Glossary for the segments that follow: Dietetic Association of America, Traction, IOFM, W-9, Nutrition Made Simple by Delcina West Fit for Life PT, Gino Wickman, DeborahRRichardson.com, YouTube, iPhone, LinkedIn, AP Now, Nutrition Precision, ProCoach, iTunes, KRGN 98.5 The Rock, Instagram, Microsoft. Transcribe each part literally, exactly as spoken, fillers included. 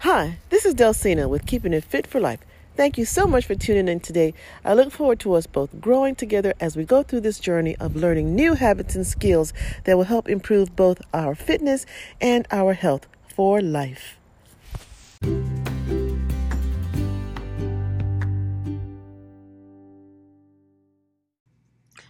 Hi, this is Delcina with Keeping It Fit for Life. Thank you so much for tuning in today. I look forward to us both growing together as we go through this journey of learning new habits and skills that will help improve both our fitness and our health for life.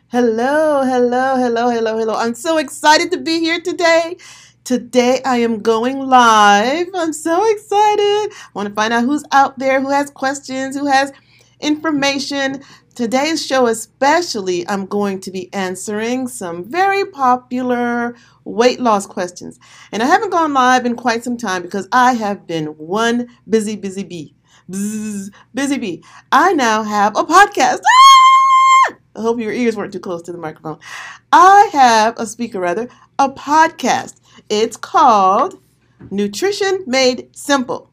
Hello, hello, hello, hello, hello. I'm so excited to be here today. Today I am going live. I'm so excited. I want to find out who's out there, who has questions, who has information. Today's show especially, I'm going to be answering some very popular weight loss questions. And I haven't gone live in quite some time because I have been one busy, busy bee. Bzz, busy bee. I now have a podcast. Ah! I hope your ears weren't too close to the microphone. I have a speaker rather, a podcast. It's called Nutrition Made Simple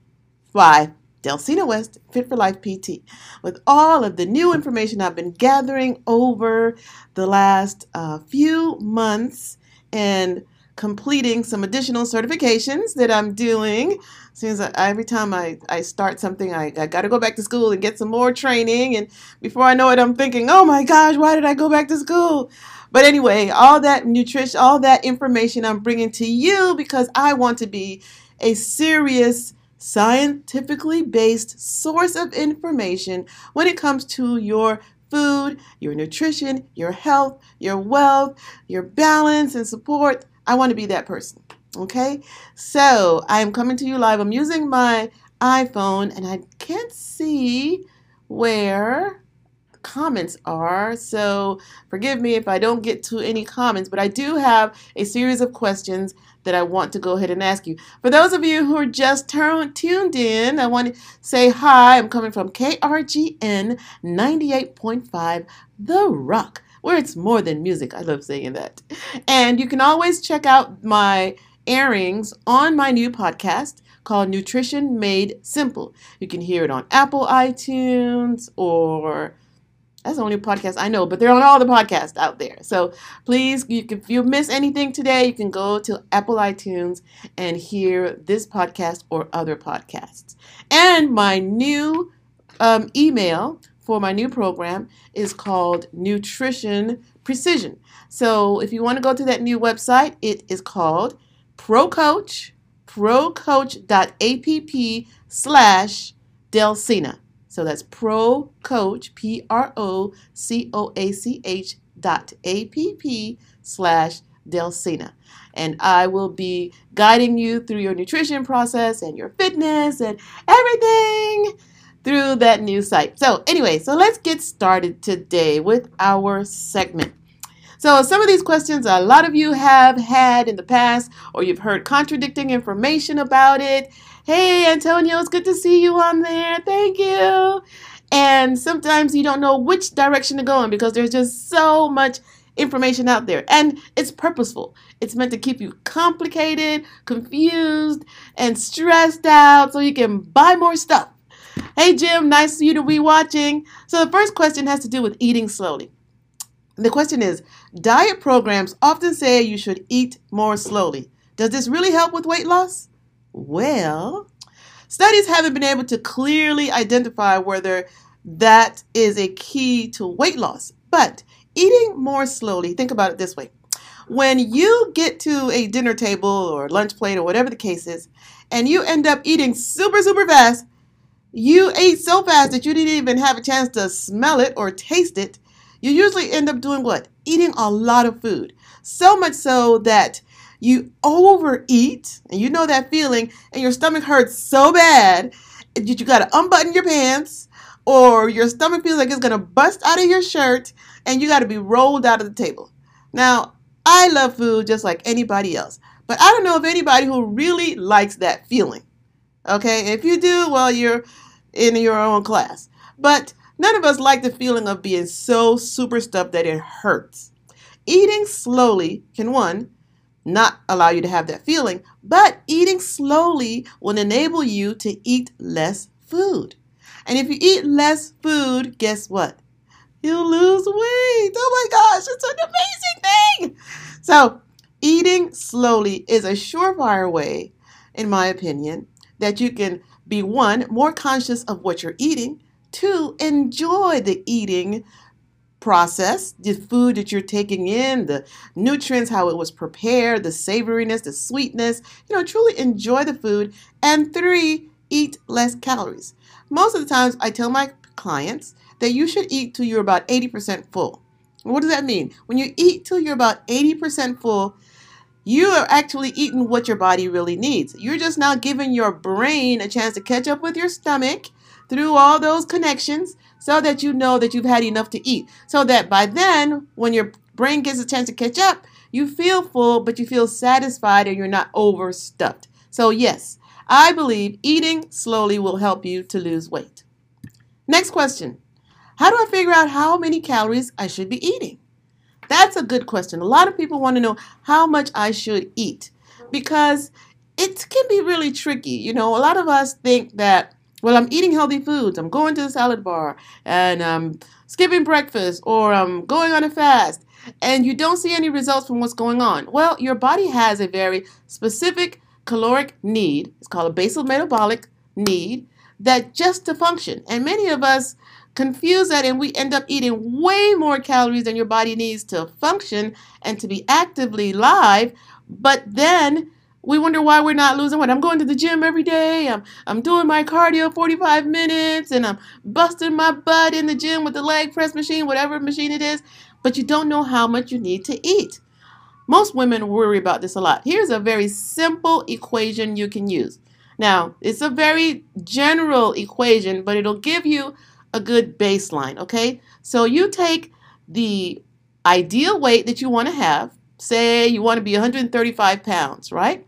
by Delcina West Fit for Life P T. With all of the new information I've been gathering over the last uh, few months and completing some additional certifications that I'm doing. Seems like every time I, I start something, I, I got to go back to school and get some more training. And before I know it, I'm thinking, oh my gosh, why did I go back to school? But anyway, all that nutrition, all that information I'm bringing to you because I want to be a serious, scientifically based source of information when it comes to your food, your nutrition, your health, your wealth, your balance and support. I want to be that person, okay? So I'm coming to you live. I'm using my iPhone and I can't see where comments are, so forgive me if I don't get to any comments, but I do have a series of questions that I want to go ahead and ask you. For those of you who are just turn, tuned in, I want to say hi. I'm coming from K R G N ninety-eight point five The Rock, where it's more than music. I love saying that. And you can always check out my airings on my new podcast called Nutrition Made Simple. You can hear it on Apple iTunes or that's the only podcast I know, but they're on all the podcasts out there. So please, you can, if you miss anything today, you can go to Apple iTunes and hear this podcast or other podcasts. And my new um, email for my new program is called Nutrition Precision. So if you want to go to that new website, it is called ProCoach, procoach.app slash Delcina. So that's ProCoach, P R O C O A C H dot A P P slash Delcina. And I will be guiding you through your nutrition process and your fitness and everything through that new site. So anyway, so let's get started today with our segment. So some of these questions a lot of you have had in the past or you've heard contradicting information about it. Hey, Antonio, it's good to see you on there. Thank you. And sometimes you don't know which direction to go in because there's just so much information out there. And it's purposeful. It's meant to keep you complicated, confused, and stressed out so you can buy more stuff. Hey, Jim, nice of you to be watching. So the first question has to do with eating slowly. The question is, diet programs often say you should eat more slowly. Does this really help with weight loss? Well, studies haven't been able to clearly identify whether that is a key to weight loss. But eating more slowly, think about it this way. When you get to a dinner table or lunch plate or whatever the case is, and you end up eating super, super fast, you ate so fast that you didn't even have a chance to smell it or taste it, you usually end up doing what? Eating a lot of food. So much so that you overeat, and you know that feeling, and your stomach hurts so bad that you got to unbutton your pants, or your stomach feels like it's going to bust out of your shirt, and you got to be rolled out of the table. Now, I love food just like anybody else, but I don't know of anybody who really likes that feeling, okay? If you do, well, you're in your own class. But none of us like the feeling of being so super stuffed that it hurts. Eating slowly can, one, not allow you to have that feeling, but eating slowly will enable you to eat less food. And if you eat less food, guess what? You'll lose weight. Oh my gosh, it's an amazing thing. So eating slowly is a surefire way, in my opinion, that you can be, one, more conscious of what you're eating, two, enjoy the eating process, the food that you're taking in, the nutrients, how it was prepared, the savoriness, the sweetness, you know, truly enjoy the food, and three, eat less calories. Most of the times I tell my clients that you should eat till you're about eighty percent full. What does that mean? When you eat till you're about eighty percent full, you are actually eating what your body really needs. You're just now giving your brain a chance to catch up with your stomach through all those connections so that you know that you've had enough to eat. So that by then, when your brain gets a chance to catch up, you feel full, but you feel satisfied and you're not overstuffed. So yes, I believe eating slowly will help you to lose weight. Next question. How do I figure out how many calories I should be eating? That's a good question. A lot of people want to know how much I should eat because it can be really tricky. You know, a lot of us think that, well, I'm eating healthy foods. I'm going to the salad bar and I'm skipping breakfast or I'm going on a fast, and you don't see any results from what's going on. Well, your body has a very specific caloric need. It's called a basal metabolic need that just to function. And many of us confuse that and we end up eating way more calories than your body needs to function and to be actively live, but then we wonder why we're not losing weight. I'm going to the gym every day, I'm, I'm doing my cardio forty-five minutes, and I'm busting my butt in the gym with the leg press machine, whatever machine it is, but you don't know how much you need to eat. Most women worry about this a lot. Here's a very simple equation you can use. Now, it's a very general equation, but it'll give you a good baseline, okay? So you take the ideal weight that you want to have. Say you want to be one hundred thirty-five pounds, right?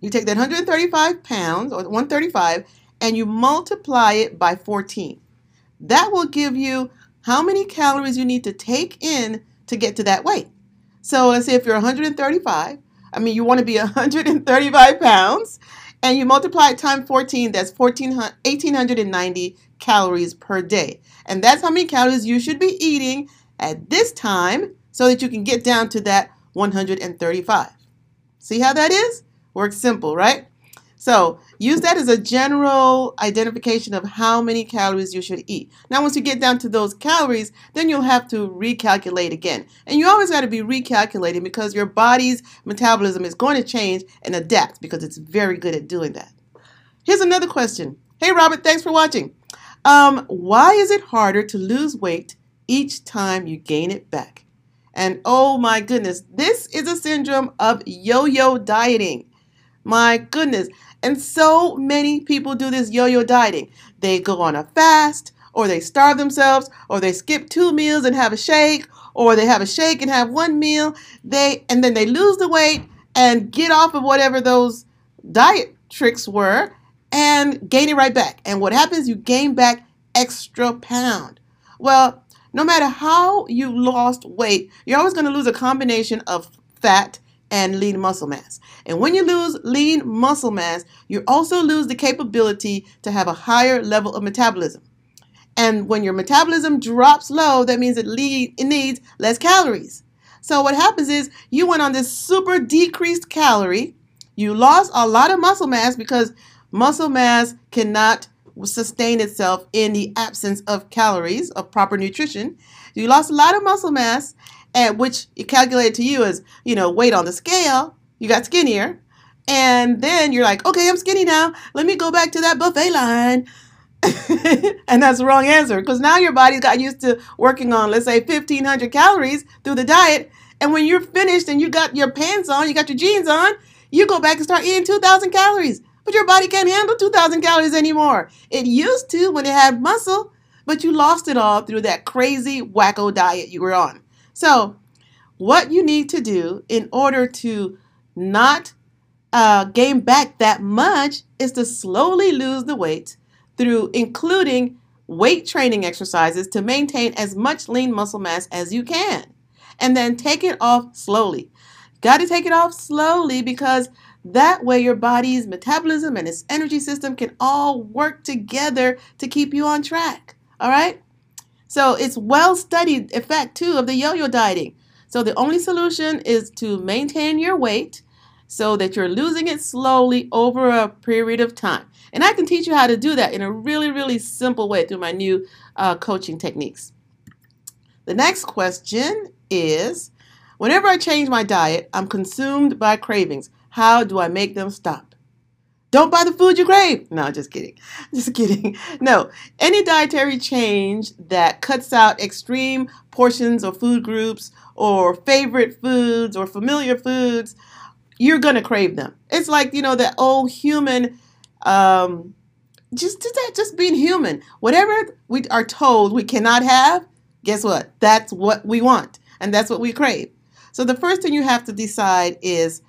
You take that one hundred thirty-five pounds, or one thirty-five, and you multiply it by fourteen. That will give you how many calories you need to take in to get to that weight. So let's say if you're one hundred thirty-five, I mean you want to be one hundred thirty-five pounds, and you multiply it times fourteen, that's eighteen ninety calories per day. And that's how many calories you should be eating at this time so that you can get down to that one hundred thirty-five. See how that is? Works simple, right? So use that as a general identification of how many calories you should eat. Now once you get down to those calories, then you'll have to recalculate again. And you always got to be recalculating because your body's metabolism is going to change and adapt because it's very good at doing that. Here's another question. Hey Robert, thanks for watching. Um, why is it harder to lose weight each time you gain it back? And oh my goodness, this is a syndrome of yo-yo dieting. My goodness. And so many people do this yo-yo dieting. They go on a fast, or they starve themselves, or they skip two meals and have a shake, or they have a shake and have one meal. They and then they lose the weight and get off of whatever those diet tricks were and gain it right back. And what happens? You gain back extra pound. Well, no matter how you lost weight, you're always going to lose a combination of fat and lean muscle mass. And when you lose lean muscle mass, you also lose the capability to have a higher level of metabolism. And when your metabolism drops low, that means it, lead, it needs less calories. So what happens is you went on this super decreased calorie, you lost a lot of muscle mass because muscle mass cannot sustain itself in the absence of calories, of proper nutrition. You lost a lot of muscle mass, and which you calculate to you as, you know, weight on the scale, you got skinnier, and then you're like, okay, I'm skinny now, let me go back to that buffet line. And that's the wrong answer, because now your body's got used to working on, let's say, fifteen hundred calories through the diet, and when you're finished and you got your pants on, you got your jeans on, you go back and start eating two thousand calories, but your body can't handle two thousand calories anymore. It used to when it had muscle, but you lost it all through that crazy wacko diet you were on. So what you need to do in order to not uh, gain back that much is to slowly lose the weight through including weight training exercises to maintain as much lean muscle mass as you can. And then take it off slowly. Got to take it off slowly because that way your body's metabolism and its energy system can all work together to keep you on track. All right? So it's well-studied effect, too, of the yo-yo dieting. So the only solution is to maintain your weight so that you're losing it slowly over a period of time. And I can teach you how to do that in a really, really simple way through my new uh, coaching techniques. The next question is, whenever I change my diet, I'm consumed by cravings. How do I make them stop? Don't buy the food you crave. No, just kidding. Just kidding. No, any dietary change that cuts out extreme portions or food groups or favorite foods or familiar foods, you're going to crave them. It's like, you know, that old human, um, just, just, that, just being human. Whatever we are told we cannot have, guess what? That's what we want. And that's what we crave. So the first thing you have to decide is,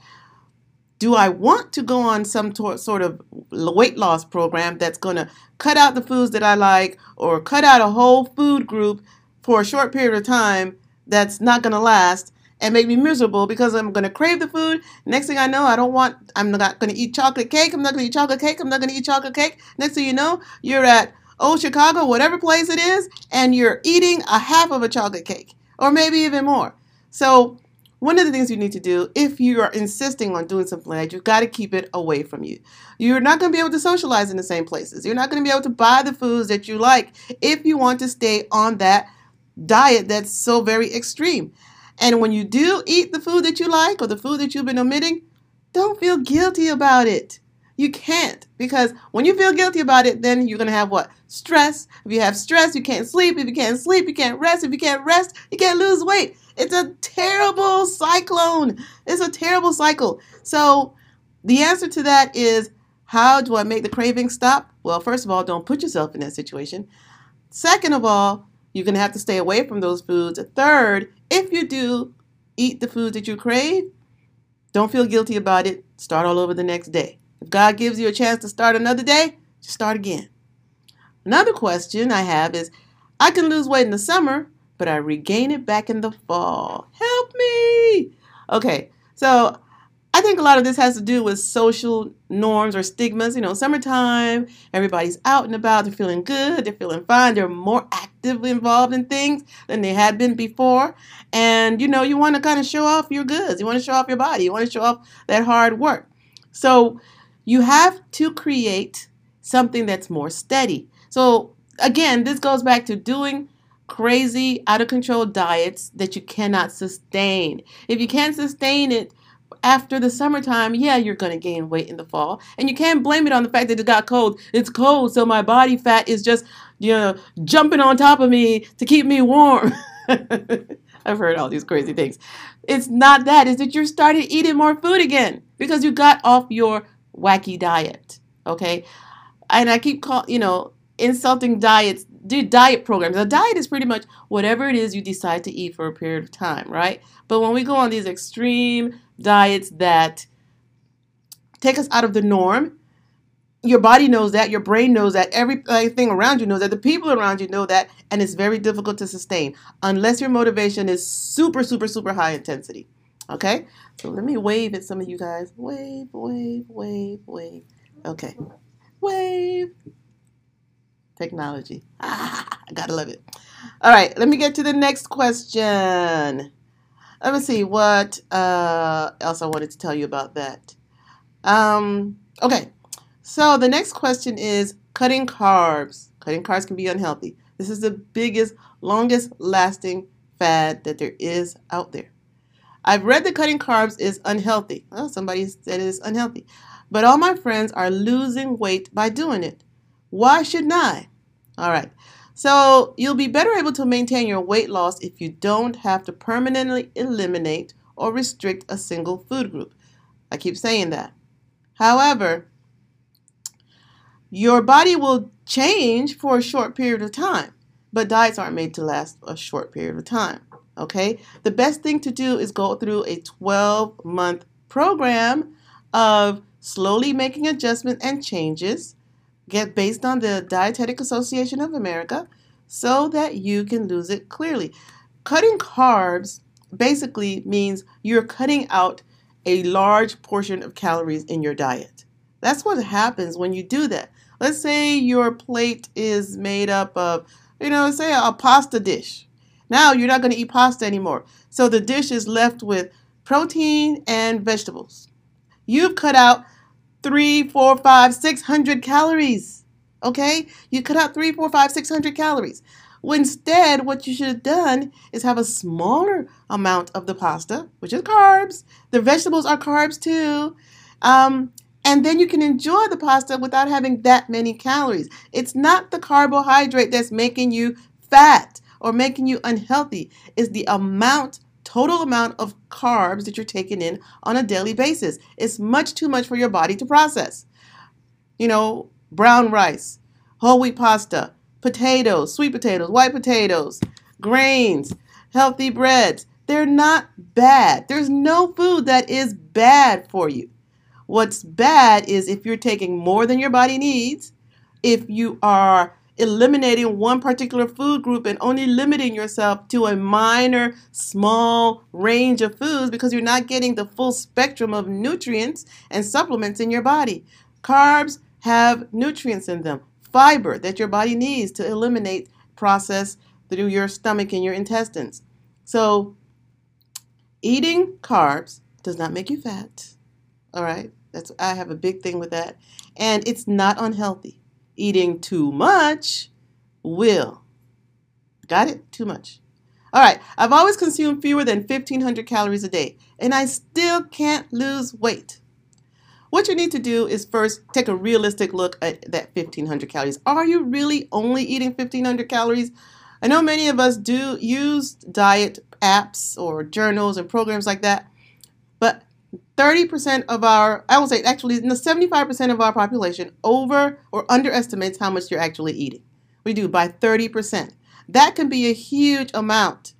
do I want to go on some sort of weight loss program that's going to cut out the foods that I like or cut out a whole food group for a short period of time that's not going to last and make me miserable because I'm going to crave the food? Next thing I know, I don't want, I'm not going to eat chocolate cake. I'm not going to eat chocolate cake. I'm not going to eat chocolate cake. Next thing you know, you're at Old Chicago, whatever place it is, and you're eating a half of a chocolate cake or maybe even more. So one of the things you need to do, if you are insisting on doing something like that, you've got to keep it away from you. You're not going to be able to socialize in the same places. You're not going to be able to buy the foods that you like if you want to stay on that diet that's so very extreme. And when you do eat the food that you like or the food that you've been omitting, don't feel guilty about it. You can't, because when you feel guilty about it, then you're going to have what? Stress. If you have stress, you can't sleep. If you can't sleep, you can't rest. If you can't rest, you can't lose weight. It's a terrible cyclone. It's a terrible cycle. So the answer to that is, how do I make the craving stop? Well, first of all, don't put yourself in that situation. Second of all, you're going to have to stay away from those foods. Third, if you do eat the food that you crave, don't feel guilty about it. Start all over the next day. If God gives you a chance to start another day, just start again. Another question I have is, I can lose weight in the summer, but I regain it back in the fall. Help me! Okay, so I think a lot of this has to do with social norms or stigmas. You know, summertime, everybody's out and about, they're feeling good, they're feeling fine, they're more actively involved in things than they had been before. And, you know, you want to kind of show off your goods, you want to show off your body, you want to show off that hard work. So you have to create something that's more steady. So again, this goes back to doing crazy, out of control diets that you cannot sustain. If you can't sustain it after the summertime, yeah, you're going to gain weight in the fall. And you can't blame it on the fact that it got cold. It's cold, so my body fat is just, you know, jumping on top of me to keep me warm. I've heard all these crazy things. It's not that. It's that you're starting eating more food again because you got off your wacky diet, okay? And I keep calling, you know, insulting diets, do diet programs. A diet is pretty much whatever it is you decide to eat for a period of time, right? But when we go on these extreme diets that take us out of the norm, your body knows that, your brain knows that, everything around you knows that, the people around you know that, and it's very difficult to sustain unless your motivation is super, super, super high intensity, okay? So let me wave at some of you guys. Wave, wave, wave, wave. Okay. Wave. Technology. Ah, I gotta love it. All right, let me get to the next question. Let me see what uh, else I wanted to tell you about that. Um, okay, so the next question is cutting carbs. Cutting carbs can be unhealthy. This is the biggest, longest lasting fad that there is out there. I've read that cutting carbs is unhealthy. Well, somebody said it's unhealthy. But all my friends are losing weight by doing it. Why shouldn't I? All right. So you'll be better able to maintain your weight loss if you don't have to permanently eliminate or restrict a single food group. I keep saying that. However, your body will change for a short period of time, but diets aren't made to last a short period of time, okay? The best thing to do is go through a twelve-month program of slowly making adjustments and changes, get based on the Dietetic Association of America, so that you can lose it clearly. Cutting carbs basically means you're cutting out a large portion of calories in your diet. That's what happens when you do that. Let's say your plate is made up of, you know, say a pasta dish. Now you're not going to eat pasta anymore. So the dish is left with protein and vegetables. you've cut out three, four, five, six hundred calories. Okay? You cut out three, four, five, six hundred calories. Well, instead, what you should have done is have a smaller amount of the pasta, which is carbs. The vegetables are carbs too. Um, and then you can enjoy the pasta without having that many calories. It's not the carbohydrate that's making you fat or making you unhealthy. It's the amount, total amount of carbs that you're taking in on a daily basis. It's much too much for your body to process. You know, brown rice, whole wheat pasta, potatoes, sweet potatoes, white potatoes, grains, healthy breads. They're not bad. There's no food that is bad for you. What's bad is if you're taking more than your body needs, if you are eliminating one particular food group and only limiting yourself to a minor, small range of foods because you're not getting the full spectrum of nutrients and supplements in your body. Carbs have nutrients in them. Fiber that your body needs to eliminate, process through your stomach and your intestines. So eating carbs does not make you fat. All right, that's, I have a big thing with that. And it's not unhealthy. Eating too much will. Got it? Too much. All right, I've always consumed fewer than fifteen hundred calories a day, and I still can't lose weight. What you need to do is first take a realistic look at that fifteen hundred calories. Are you really only eating fifteen hundred calories? I know many of us do use diet apps or journals and programs like that, but thirty percent of our, I would say actually seventy-five percent of our population over or underestimates how much you're actually eating. We do by thirty percent. That can be a huge amount.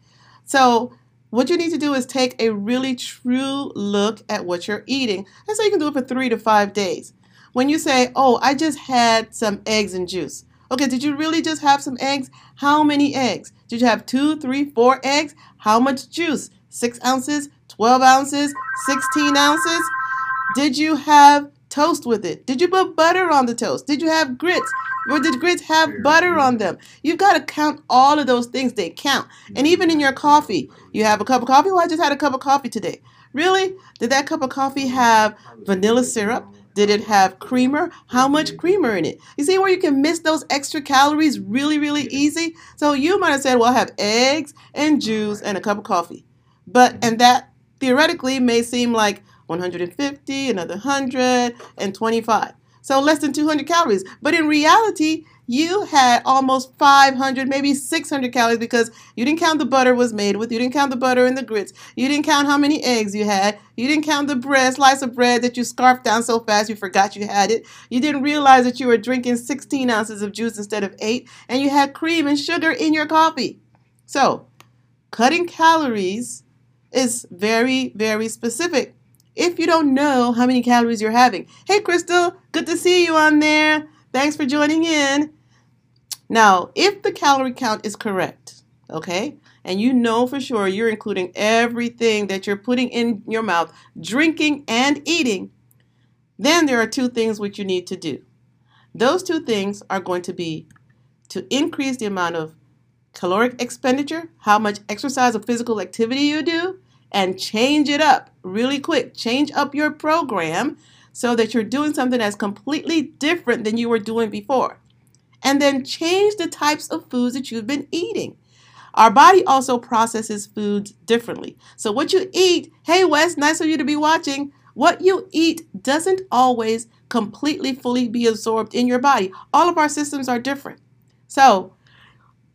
So what you need to do is take a really true look at what you're eating. And so you can do it for three to five days. When you say, oh, I just had some eggs and juice. Okay, did you really just have some eggs? How many eggs? Did you have two, three, four eggs? How much juice? Six ounces, twelve ounces, sixteen ounces? Did you have toast with it? Did you put butter on the toast? Did you have grits? Or did grits have butter on them? You've got to count all of those things. They count. And even in your coffee, you have a cup of coffee. Well, I just had a cup of coffee today. Really? Did that cup of coffee have vanilla syrup? Did it have creamer? How much creamer in it? You see where you can miss those extra calories really, really easy? So you might have said, well, I have eggs and juice and a cup of coffee. But, and that theoretically may seem like one hundred fifty, another one hundred, and twenty-five. So less than two hundred calories. But in reality, you had almost five hundred, maybe six hundred calories because you didn't count the butter was made with. You didn't count the butter and the grits. You didn't count how many eggs you had. You didn't count the bread, slice of bread that you scarfed down so fast you forgot you had it. You didn't realize that you were drinking sixteen ounces of juice instead of eight. And you had cream and sugar in your coffee. So cutting calories is very, very specific. If you don't know how many calories you're having. Hey, Crystal, good to see you on there. Thanks for joining in. Now, if the calorie count is correct, okay, and you know for sure you're including everything that you're putting in your mouth, drinking and eating, then there are two things which you need to do. Those two things are going to be to increase the amount of caloric expenditure, how much exercise or physical activity you do, and change it up really quick. Change up your program so that you're doing something that's completely different than you were doing before. And then change the types of foods that you've been eating. Our body also processes foods differently. So what you eat, hey Wes, nice of you to be watching. What you eat doesn't always completely fully be absorbed in your body. All of our systems are different. So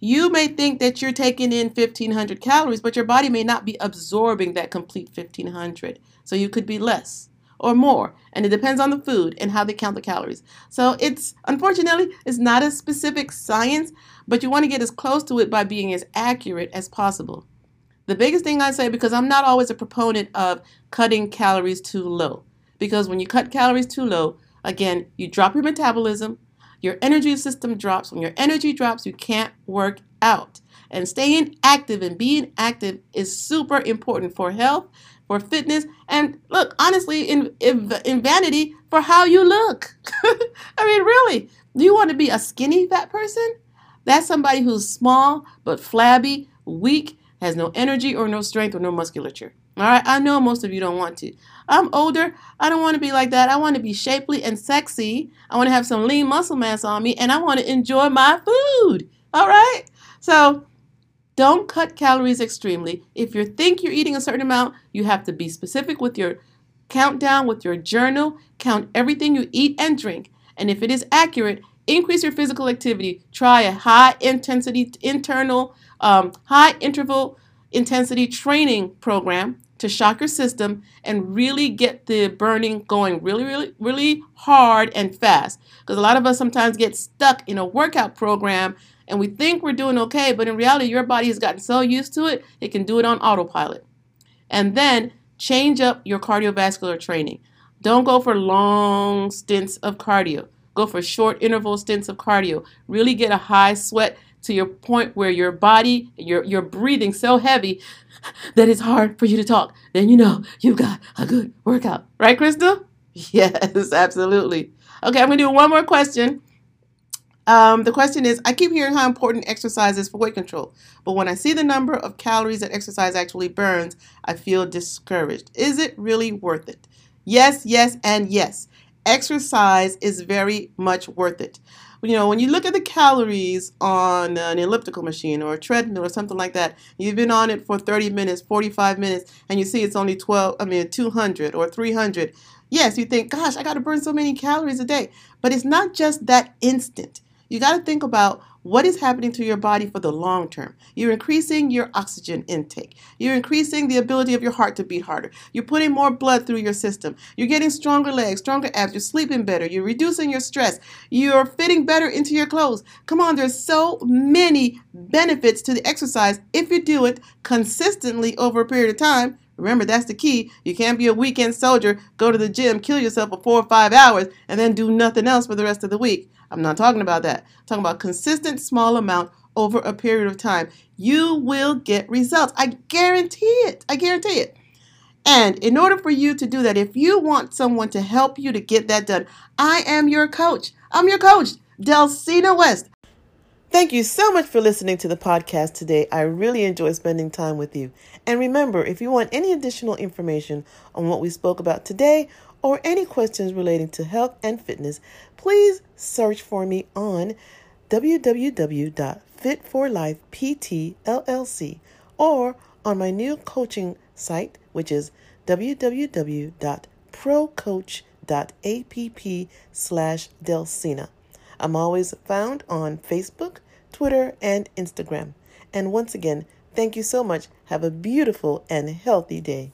you may think that you're taking in fifteen hundred calories, but your body may not be absorbing that complete fifteen hundred. So you could be less or more, and it depends on the food and how they count the calories. So it's, unfortunately, it's not a specific science, but you want to get as close to it by being as accurate as possible. The biggest thing I say, because I'm not always a proponent of cutting calories too low, because when you cut calories too low, again, you drop your metabolism. Your energy system drops. When your energy drops, you can't work out. And staying active and being active is super important for health, for fitness, and look, honestly, in, in, in vanity, for how you look. I mean, really, do you want to be a skinny fat person? That's somebody who's small but flabby, weak, has no energy or no strength or no musculature. All right, I know most of you don't want to. I'm older. I don't want to be like that. I want to be shapely and sexy. I want to have some lean muscle mass on me, and I want to enjoy my food. All right? So don't cut calories extremely. If you think you're eating a certain amount, you have to be specific with your countdown, with your journal. Count everything you eat and drink. And if it is accurate, increase your physical activity. Try a high intensity, internal, um, high interval intensity training program to shock your system and really get the burning going really, really, really hard and fast. Because a lot of us sometimes get stuck in a workout program and we think we're doing okay, but in reality, your body has gotten so used to it, it can do it on autopilot. And then change up your cardiovascular training. Don't go for long stints of cardio. Go for short interval stints of cardio. Really get a high sweat to your point where your body, you're, you're breathing so heavy that it's hard for you to talk. Then you know you've got a good workout. Right, Crystal? Yes, absolutely. Okay, I'm going to do one more question. Um, the question is, I keep hearing how important exercise is for weight control, but when I see the number of calories that exercise actually burns, I feel discouraged. Is it really worth it? Yes, yes, and yes. Exercise is very much worth it. You know, when you look at the calories on an elliptical machine or a treadmill or something like that, you've been on it for thirty minutes, forty-five minutes, and you see it's only twelve, I mean, two hundred or three hundred. Yes, you think, gosh, I got to burn so many calories a day. But it's not just that instant. You got to think about what is happening to your body for the long term. You're increasing your oxygen intake. You're increasing the ability of your heart to beat harder. You're putting more blood through your system. You're getting stronger legs, stronger abs. You're sleeping better. You're reducing your stress. You're fitting better into your clothes. Come on, there's so many benefits to the exercise if you do it consistently over a period of time. Remember, that's the key. You can't be a weekend soldier, go to the gym, kill yourself for four or five hours, and then do nothing else for the rest of the week. I'm not talking about that. I'm talking about consistent small amount over a period of time. You will get results. I guarantee it. I guarantee it. And in order for you to do that, if you want someone to help you to get that done, I am your coach. I'm your coach, Delcina West. Thank you so much for listening to the podcast today. I really enjoy spending time with you. And remember, if you want any additional information on what we spoke about today or any questions relating to health and fitness, please search for me on w w w dot fit for life p t l l c or on my new coaching site, which is w w w dot pro coach dot app slash Delcina. I'm always found on Facebook, Twitter, and Instagram. And once again, thank you so much. Have a beautiful and healthy day.